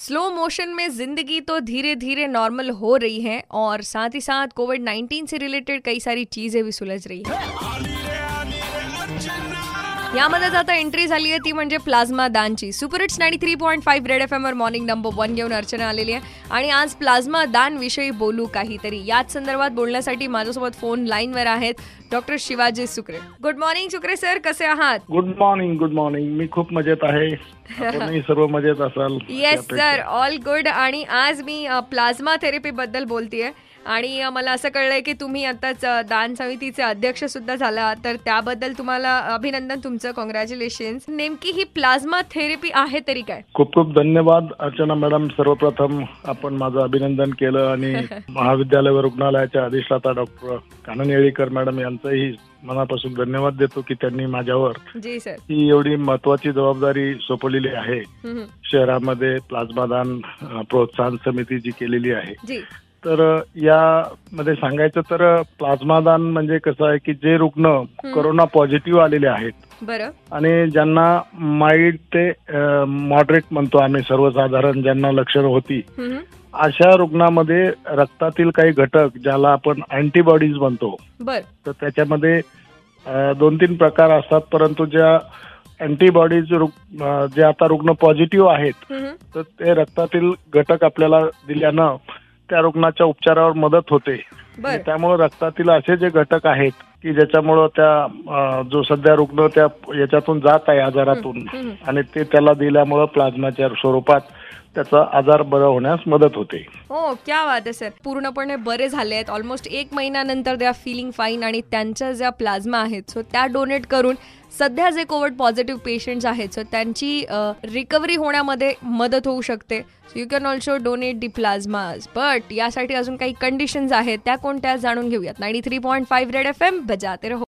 Slow motion में ज़िंदगी तो धीरे धीरे नॉर्मल हो रही है और साथ ही साथ कोविड-19 से रिलेटेड कई सारी चीज़ें भी सुलझ रही है। यामध्ये आता एंट्री झाली आहे ती म्हणजे प्लाझ्मा दानची। सुपर हिट्स 93.5 रेड एफ एमवर मॉर्निंग नंबर 1 घेऊन अर्चना आलेली आहे आणि आज प्लाझ्मा दानविषयी बोलू काहीतरी। याच संदर्भात बोलण्यासाठी माझ्यासोबत फोन लाईनवर आहेत doctor Shivaji Sukre. Good morning Sukre sir, कसे आहात? गुड मॉर्निंग, मी खूप मजेत आहे, तुम्ही सर्व मजेत असाल? Yes sir, all good. आणि आज मी प्लाझ्मा थेरपी बद्दल बोलतेय आणि मला असं कळलंय की तुम्ही आताच दान समितीचे अध्यक्ष सुद्धा झाला, तर त्याबद्दल तुम्हाला अभिनंदन, तुमचं कॉंग्रॅच्युलेशन्स। नेमकी ही प्लाझ्मा थेरपी आहे तरी काय? खूप खूप धन्यवाद अर्चना मॅडम, सर्वप्रथम आपण माझं अभिनंदन केलं आणि महाविद्यालय व रुग्णालयाच्या अधिष्ठाता डॉक्टर कानन येळीकर मॅडम यांचंही मनापासून धन्यवाद देतो की त्यांनी माझ्यावर ही एवढी महत्वाची जबाबदारी सोपवलेली आहे। शहरामध्ये प्लाझ्मा दान प्रोत्साहन समिती जी केलेली आहे, तर यामध्ये सांगायचं तर प्लाझ्मा दान म्हणजे कसं आहे की जे रुग्ण कोरोना पॉझिटिव्ह आलेले आहेत आणि ज्यांना माइल्ड ते मॉडरेट म्हणतो आम्ही सर्वसाधारण, ज्यांना लक्षणं होती अशा रुग्णामध्ये रक्तातील काही घटक ज्याला आपण अँटीबॉडीज म्हणतो, तर त्याच्यामध्ये 2-3 प्रकार असतात, परंतु ज्या अँटीबॉडीज जे आता रुग्ण पॉझिटिव्ह आहेत तर ते रक्तातील घटक आपल्याला दिल्यानं त्या रुग्णाच्या उपचारावर मदत होते। त्यामुळे रक्तातील असे जे घटक आहेत की ज्याच्यामुळं त्या जो सध्या रुग्ण त्या याच्यातून जात आहे आजारातून, आणि ते त्याला दिल्यामुळं प्लाझ्माच्या स्वरूपात त्याचा आजार बरा होण्यास मदत होते। हो, क्या बात आहे सर, पूर्णपणे बरे झाले आहेत। ऑलमोस्ट 1 महिन्यानंतर दे आर फीलिंग फाईन आणि त्यांच्या ज्या प्लाझ्मा आहेत सो त्या डोनेट करून सध्या जे कोविड पॉझिटिव्ह पेशंट्स आहेत सो त्यांची रिकव्हरी होण्यामध्ये मदत होऊ शकते। So you can also donate the plasmas, but यासाठी अजून काही कंडिशन्स आहेत, त्या कोणत्या जाणून घेऊयात। 93.5 रेड FM बजाते रहो।